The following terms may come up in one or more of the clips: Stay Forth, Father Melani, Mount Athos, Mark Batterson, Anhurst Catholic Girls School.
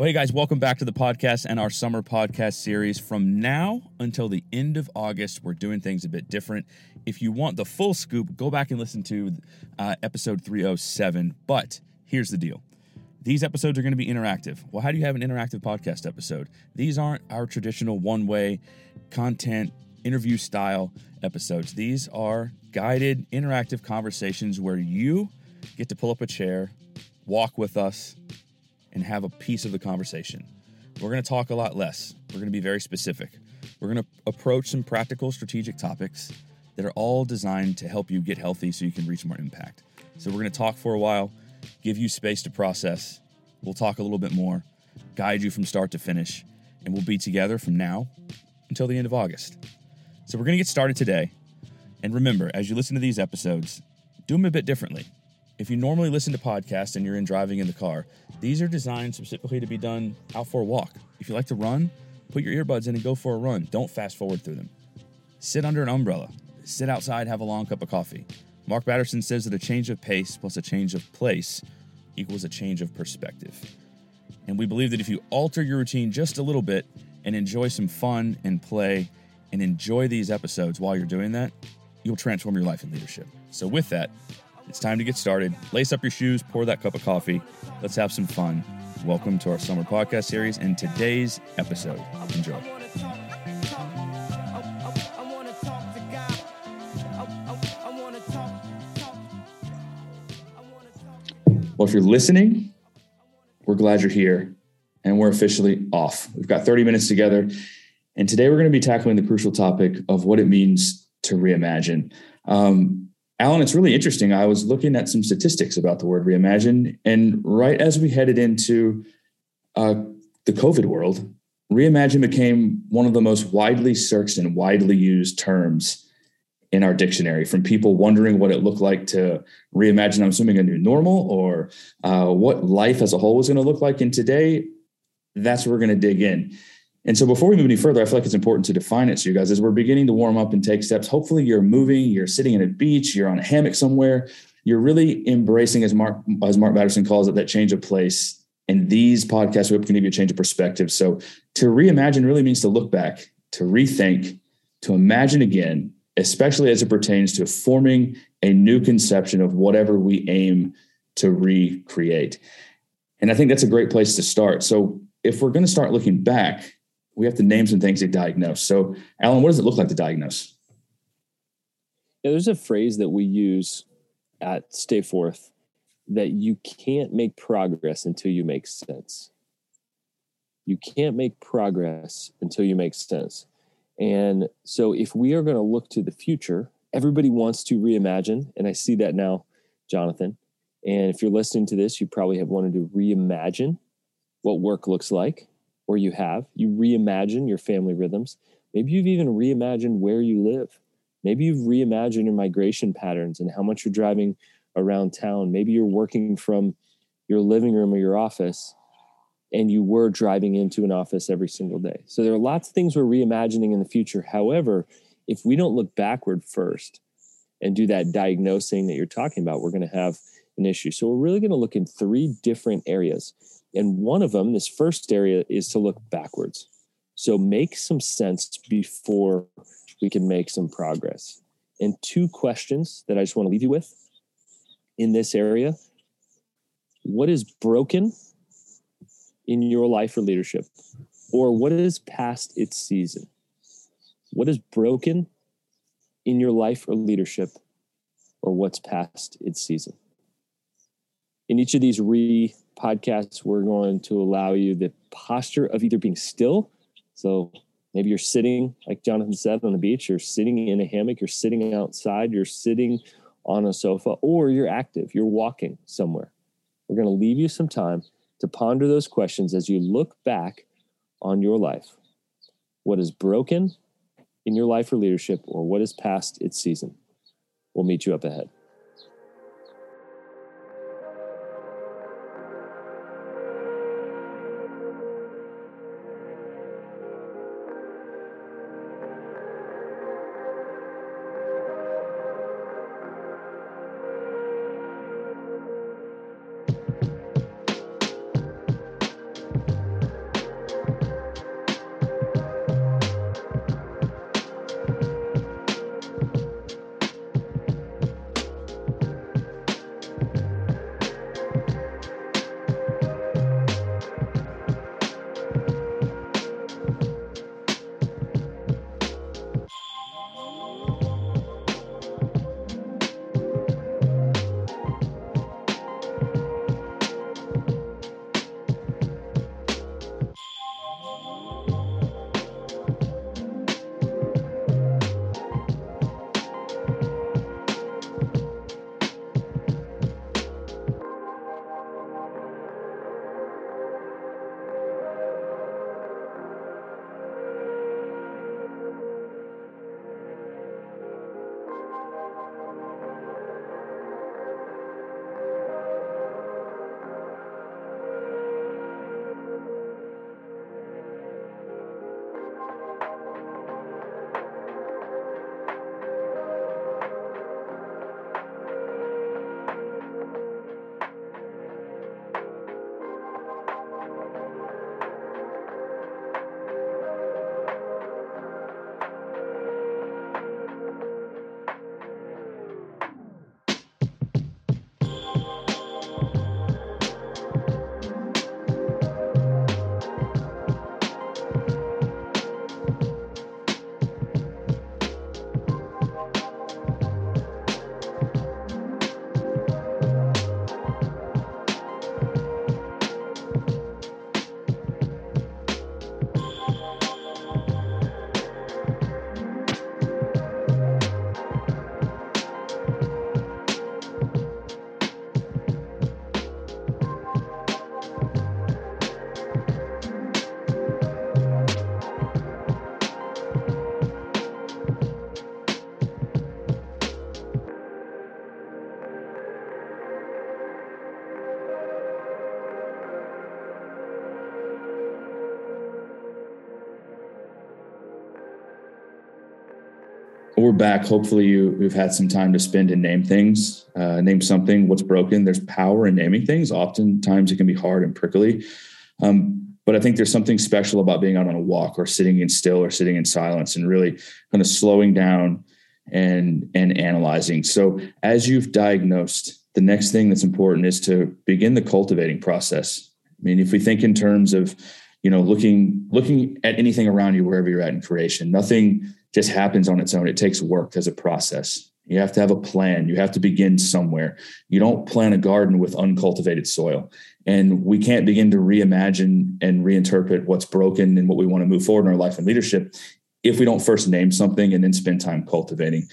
Well, hey guys, welcome back to the podcast and our summer podcast series. From now until the end of August, we're doing things a bit different. If you want the full scoop, go back and listen to episode 307. But here's the deal. These episodes are going to be interactive. Well, how do you have an interactive podcast episode? These aren't our traditional one-way content interview style episodes. These are guided, interactive conversations where you get to pull up a chair, walk with us, and have a piece of the conversation. We're going to talk a lot less. We're going to be very specific. We're going to approach some practical, strategic topics that are all designed to help you get healthy so you can reach more impact. So we're going to talk for a while, give you space to process. We'll talk a little bit more, guide you from start to finish, and we'll be together from now until the end of August. So we're going to get started today. And remember, as you listen to these episodes, do them a bit differently. If you normally listen to podcasts and you're driving in the car, these are designed specifically to be done out for a walk. If you like to run, put your earbuds in and go for a run. Don't fast forward through them. Sit under an umbrella. Sit outside, have a long cup of coffee. Mark Batterson says that a change of pace plus a change of place equals a change of perspective. And we believe that if you alter your routine just a little bit and enjoy some fun and play and enjoy these episodes while you're doing that, you'll transform your life and leadership. So with that, it's time to get started. Lace up your shoes, pour that cup of coffee. Let's have some fun. Welcome to our summer podcast series and today's episode. Enjoy. Well, if you're listening, we're glad you're here and we're officially off. We've got 30 minutes together. And today we're going to be tackling the crucial topic of what it means to reimagine. Alan, it's really interesting. I was looking at some statistics about the word reimagine, and right as we headed into the COVID world, reimagine became one of the most widely searched and widely used terms in our dictionary, from people wondering what it looked like to reimagine, I'm assuming, a new normal, or what life as a whole was going to look like. And today, that's where we're going to dig in. And so before we move any further, I feel like it's important to define it. So you guys, as we're beginning to warm up and take steps, hopefully you're moving, you're sitting in a beach, you're on a hammock somewhere, you're really embracing, as Mark Batterson calls it, that change of place. And these podcasts, we hope, can give you a change of perspective. So to reimagine really means to look back, to rethink, to imagine again, especially as it pertains to forming a new conception of whatever we aim to recreate. And I think that's a great place to start. So if we're going to start looking back, we have to name some things to diagnose. So, Alan, what does it look like to diagnose? Yeah, there's a phrase that we use at Stay Forth that you can't make progress until you make sense. You can't make progress until you make sense. And so if we are going to look to the future, everybody wants to reimagine. And I see that now, Jonathan. And if you're listening to this, you probably have wanted to reimagine what work looks like. Or you reimagine your family rhythms. Maybe you've even reimagined where you live. Maybe you've reimagined your migration patterns and how much you're driving around town. Maybe you're working from your living room or your office, and you were driving into an office every single day. So there are lots of things we're reimagining in the future. However, if we don't look backward first and do that diagnosing that you're talking about, we're going to have an issue. So we're really going to look in three different areas. And one of them, this first area, is to look backwards. So make some sense before we can make some progress. And two questions that I just want to leave you with in this area. What is broken in your life or leadership? Or what is past its season? What is broken in your life or leadership? Or what's past its season? In each of these podcasts, we're going to allow you the posture of either being still. So maybe you're sitting, like Jonathan said, on the beach, you're sitting in a hammock, you're sitting outside, you're sitting on a sofa, or you're active, you're walking somewhere. We're going to leave you some time to ponder those questions as you look back on your life. What is broken in your life or leadership, or what is past its season? We'll meet you up ahead. We're back. Hopefully you've had some time to spend and name things, name something, what's broken. There's power in naming things. Oftentimes it can be hard and prickly. But I think there's something special about being out on a walk or sitting in still or sitting in silence and really kind of slowing down and analyzing. So as you've diagnosed, the next thing that's important is to begin the cultivating process. I mean, if we think in terms of, you know, looking at anything around you, wherever you're at in creation, nothing just happens on its own. It takes work as a process. You have to have a plan. You have to begin somewhere. You don't plant a garden with uncultivated soil. And we can't begin to reimagine and reinterpret what's broken and what we want to move forward in our life and leadership if we don't first name something and then spend time cultivating.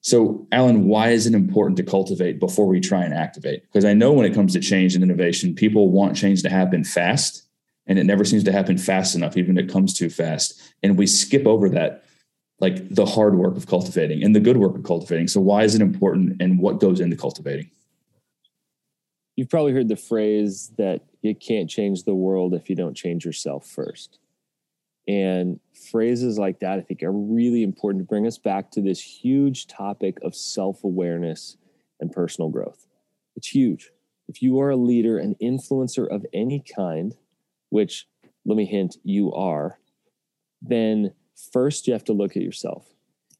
So, Alan, why is it important to cultivate before we try and activate? Because I know when it comes to change and innovation, people want change to happen fast, and it never seems to happen fast enough, even if it comes too fast. And we skip over that, like the hard work of cultivating and the good work of cultivating. So why is it important and what goes into cultivating? You've probably heard the phrase that you can't change the world if you don't change yourself first. And phrases like that, I think, are really important to bring us back to this huge topic of self-awareness and personal growth. It's huge. If you are a leader, an influencer of any kind, which, let me hint, you are, then first, you have to look at yourself.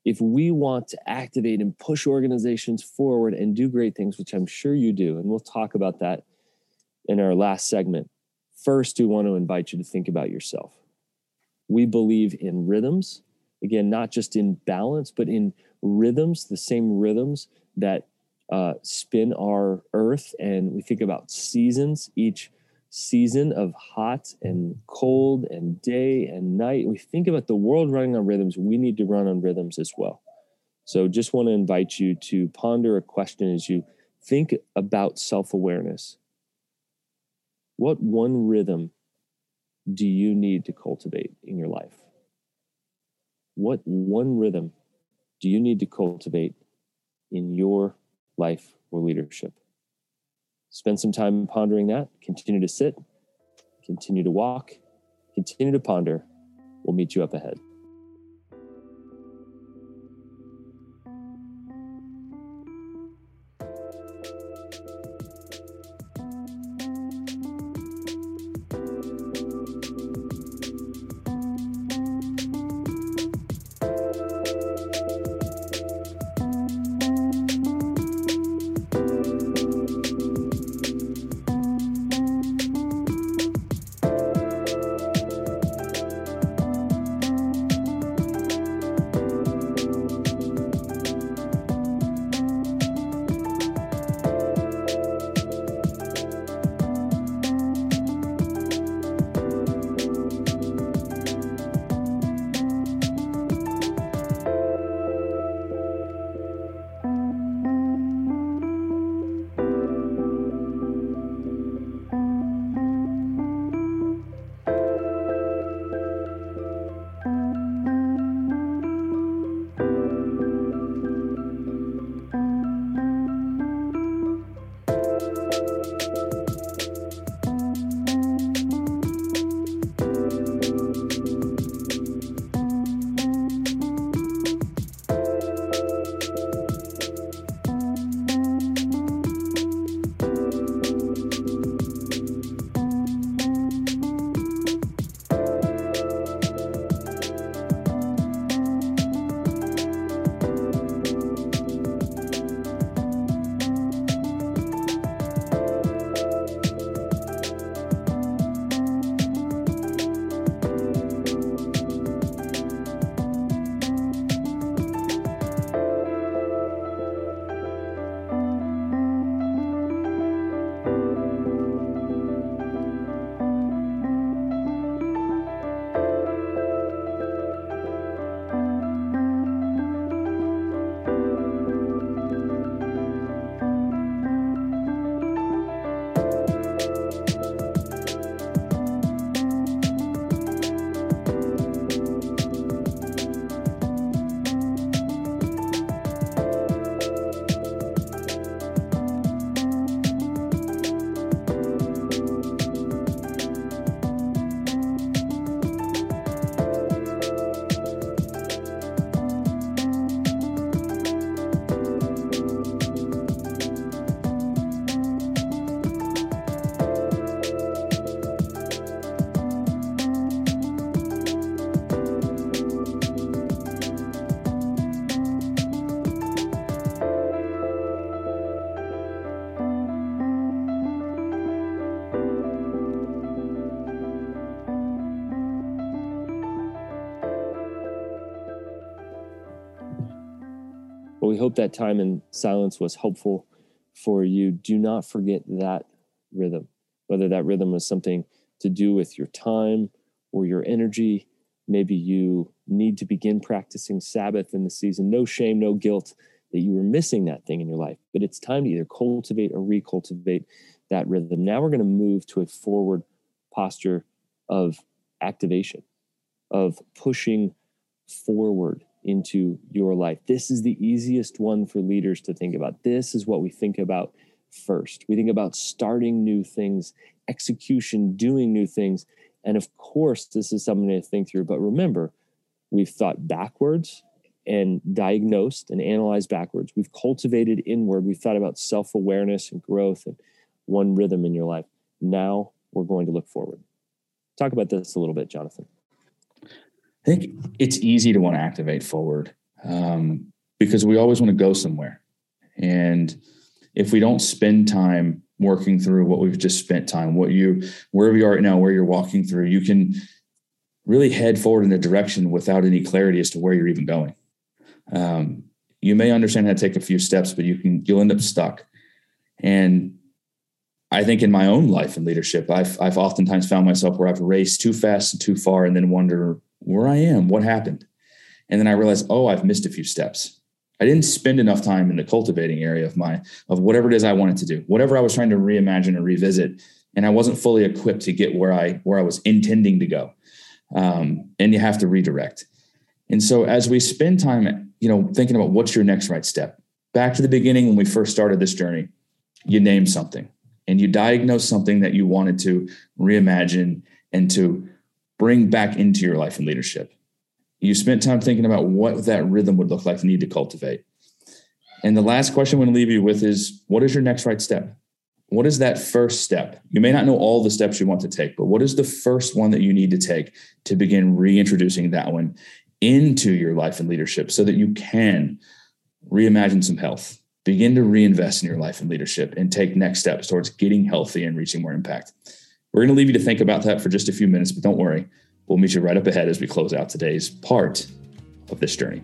If we want to activate and push organizations forward and do great things, which I'm sure you do, and we'll talk about that in our last segment, first, we want to invite you to think about yourself. We believe in rhythms, again, not just in balance, but in rhythms, the same rhythms that spin our earth. And we think about seasons, each season of hot and cold and day and night. We think about the world running on rhythms. We need to run on rhythms as well. So just want to invite you to ponder a question as you think about self-awareness. What one rhythm do you need to cultivate in your life? What one rhythm do you need to cultivate in your life or leadership? Spend some time pondering that. Continue to sit, continue to walk, continue to ponder. We'll meet you up ahead. we hope that time in silence was helpful for you. Do not forget that rhythm, whether that rhythm was something to do with your time or your energy. Maybe you need to begin practicing Sabbath in the season. No shame, no guilt that you were missing that thing in your life. But it's time to either cultivate or recultivate that rhythm. Now we're going to move to a forward posture of activation, of pushing forward into your life. This is the easiest one for leaders to think about. This is what we think about first. We think about starting new things, execution, doing new things. And of course, this is something to think through. But remember, we've thought backwards and diagnosed and analyzed backwards. We've cultivated inward. We've thought about self-awareness and growth and one rhythm in your life. Now we're going to look forward. Talk about this a little bit, Jonathan. I think it's easy to want to activate forward because we always want to go somewhere. And if we don't spend time working through what we've just spent time, wherever you are right now, where you're walking through, you can really head forward in a direction without any clarity as to where you're even going. You may understand how to take a few steps, but you'll end up stuck. And I think in my own life and leadership, I've oftentimes found myself where I've raced too fast and too far and then wonder where I am, what happened? And then I realize, oh, I've missed a few steps. I didn't spend enough time in the cultivating area of whatever it is I wanted to do, whatever I was trying to reimagine or revisit. And I wasn't fully equipped to get where I was intending to go. And you have to redirect. And so as we spend time, thinking about what's your next right step, back to the beginning, when we first started this journey, you named something. And you diagnose something that you wanted to reimagine and to bring back into your life and leadership. You spent time thinking about what that rhythm would look like, need to cultivate. And the last question I'm going to leave you with is, what is your next right step? What is that first step? You may not know all the steps you want to take, but what is the first one that you need to take to begin reintroducing that one into your life and leadership so that you can reimagine some health? Begin to reinvest in your life and leadership and take next steps towards getting healthy and reaching more impact. We're going to leave you to think about that for just a few minutes, but don't worry. We'll meet you right up ahead as we close out today's part of this journey.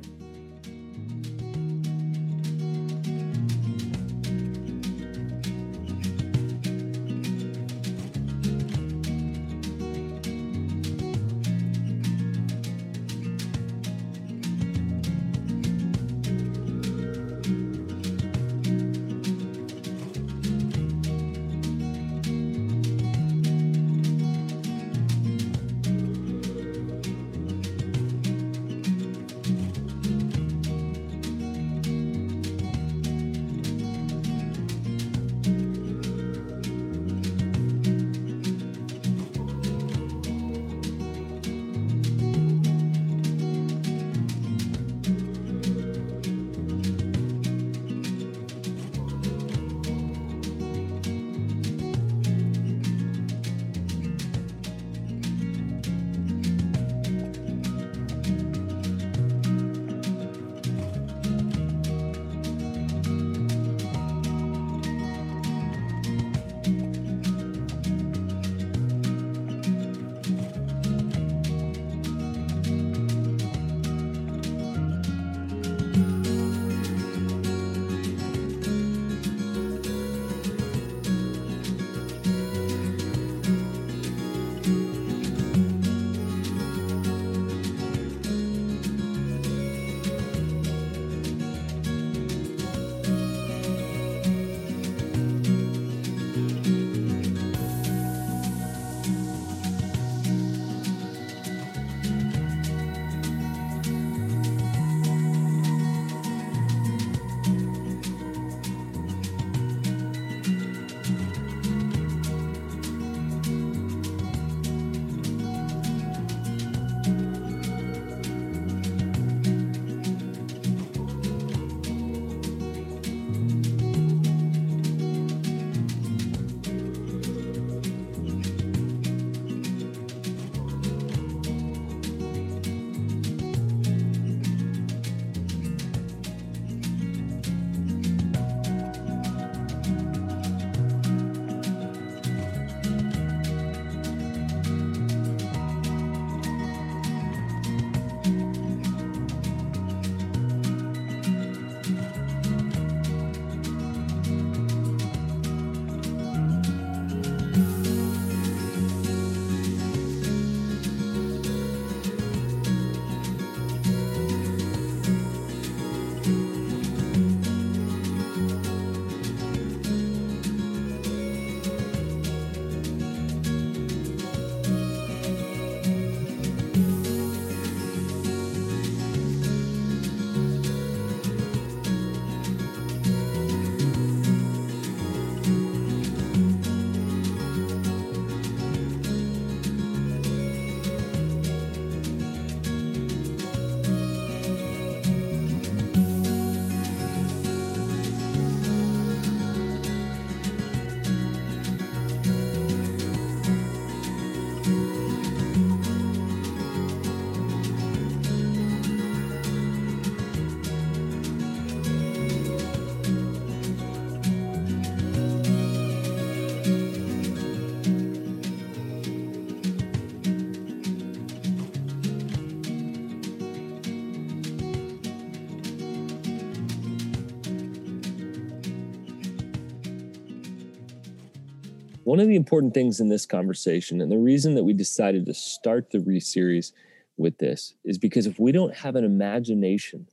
One of the important things in this conversation, and the reason that we decided to start the re-series with this, is because if we don't have an imagination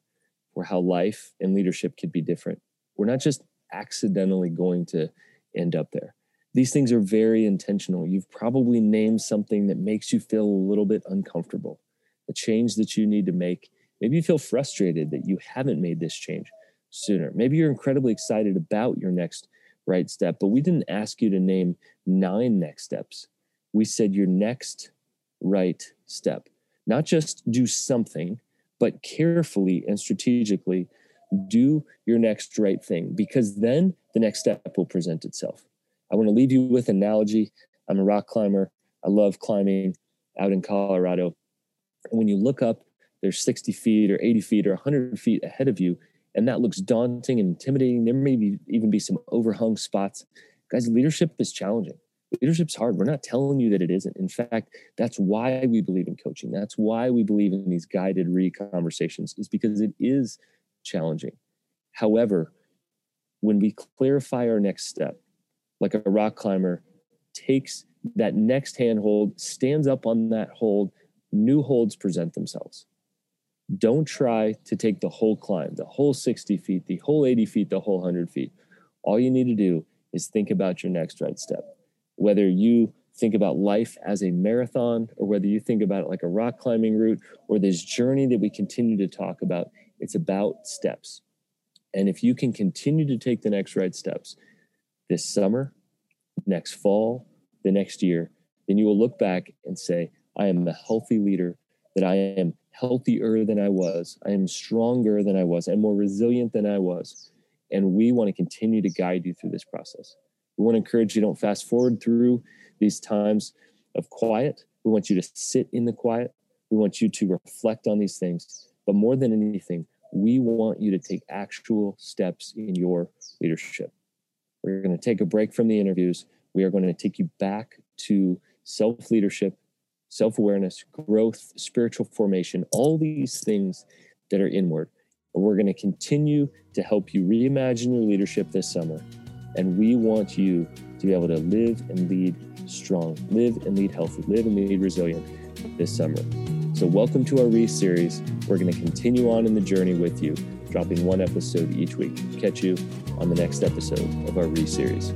for how life and leadership could be different, we're not just accidentally going to end up there. These things are very intentional. You've probably named something that makes you feel a little bit uncomfortable, a change that you need to make. Maybe you feel frustrated that you haven't made this change sooner. Maybe you're incredibly excited about your next right step, but we didn't ask you to name 9 next steps. We said your next right step. Not just do something, but carefully and strategically do your next right thing, because then the next step will present itself. I want to leave you with an analogy. I'm a rock climber. I love climbing out in Colorado. And when you look up, there's 60 feet or 80 feet or 100 feet ahead of you, and that looks daunting and intimidating. There may even be some overhung spots. Guys, leadership is challenging. Leadership's hard. We're not telling you that it isn't. In fact, that's why we believe in coaching. That's why we believe in these guided re-conversations, is because it is challenging. However, when we clarify our next step, like a rock climber takes that next handhold, stands up on that hold, new holds present themselves. Don't try to take the whole climb, the whole 60 feet, the whole 80 feet, the whole 100 feet. All you need to do is think about your next right step. Whether you think about life as a marathon, or whether you think about it like a rock climbing route, or this journey that we continue to talk about, it's about steps. And if you can continue to take the next right steps this summer, next fall, the next year, then you will look back and say, I am a healthy leader, that I am healthier than I was, I am stronger than I was, I'm more resilient than I was. And we want to continue to guide you through this process. We want to encourage you, don't fast forward through these times of quiet. We want you to sit in the quiet. We want you to reflect on these things. But more than anything, we want you to take actual steps in your leadership. We're going to take a break from the interviews. We are going to take you back to self-leadership, self-awareness, growth, spiritual formation, all these things that are inward. And we're going to continue to help you reimagine your leadership this summer. And we want you to be able to live and lead strong, live and lead healthy, live and lead resilient this summer. So welcome to our re-series. We're going to continue on in the journey with you, dropping one episode each week. Catch you on the next episode of our re-series.